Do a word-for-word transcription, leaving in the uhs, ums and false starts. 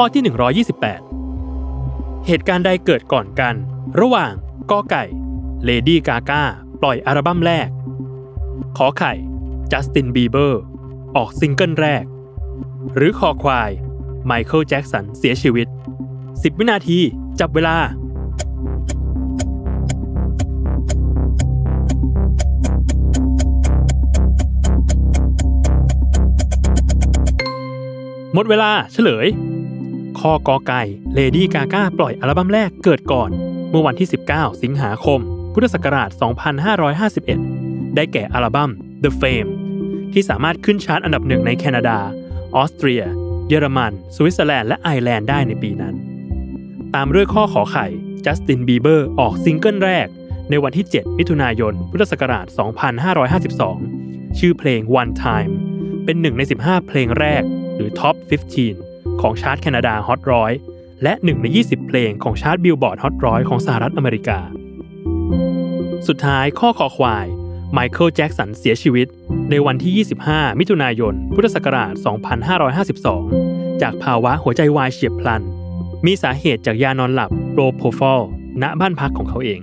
ข้อที่หนึ่งร้อยยี่สิบแปดเหตุการณ์ใดเกิดก่อนกันระหว่างกอไก่เลดี้กาก้าปล่อยอัลบั้มแรกขอไข่จัสตินบีเบอร์ออกซิงเกิลแรกหรือคอควายไมเคิลแจ็คสันเสียชีวิตสิบวินาทีจับเวลาหมดเวลาเฉลยข้อกอไก่เลดี้กาก้าปล่อยอัลบั้มแรกเกิดก่อนเมื่อวันที่สิบเก้าสิงหาคมพุทธศักราชสองพันห้าร้อยห้าสิบเอ็ดได้แก่อัลบั้ม The Fame ที่สามารถขึ้นชาร์ตอันดับหนึ่งในแคนาดาออสเตรียเยอรมันสวิตเซอร์แลนด์และไอร์แลนด์ได้ในปีนั้นตามด้วยข้อขอไข่ Justin Bieber ออกซิงเกิลแรกในวันที่เจ็ดมิถุนายนพุทธศักราชสองพันห้าร้อยห้าสิบสองชื่อเพลง One Time เป็นหนึ่งในสิบห้าเพลงแรกหรือ Top สิบห้า ของชาร์ตแคนาดา Hot หนึ่งร้อยและหนึ่งในยี่สิบเพลงของชาร์ต Billboard Hot หนึ่งร้อยของสหรัฐอเมริกาสุดท้ายข้อคอควาย Michael Jackson เสียชีวิตในวันที่ยี่สิบห้ามิถุนายนพุทธศักราชสองพันห้าร้อยห้าสิบสองจากภาวะหัวใจวายเฉียบพลันมีสาเหตุจากยานอนหลับโปรโพฟอลณบ้านพักของเขาเอง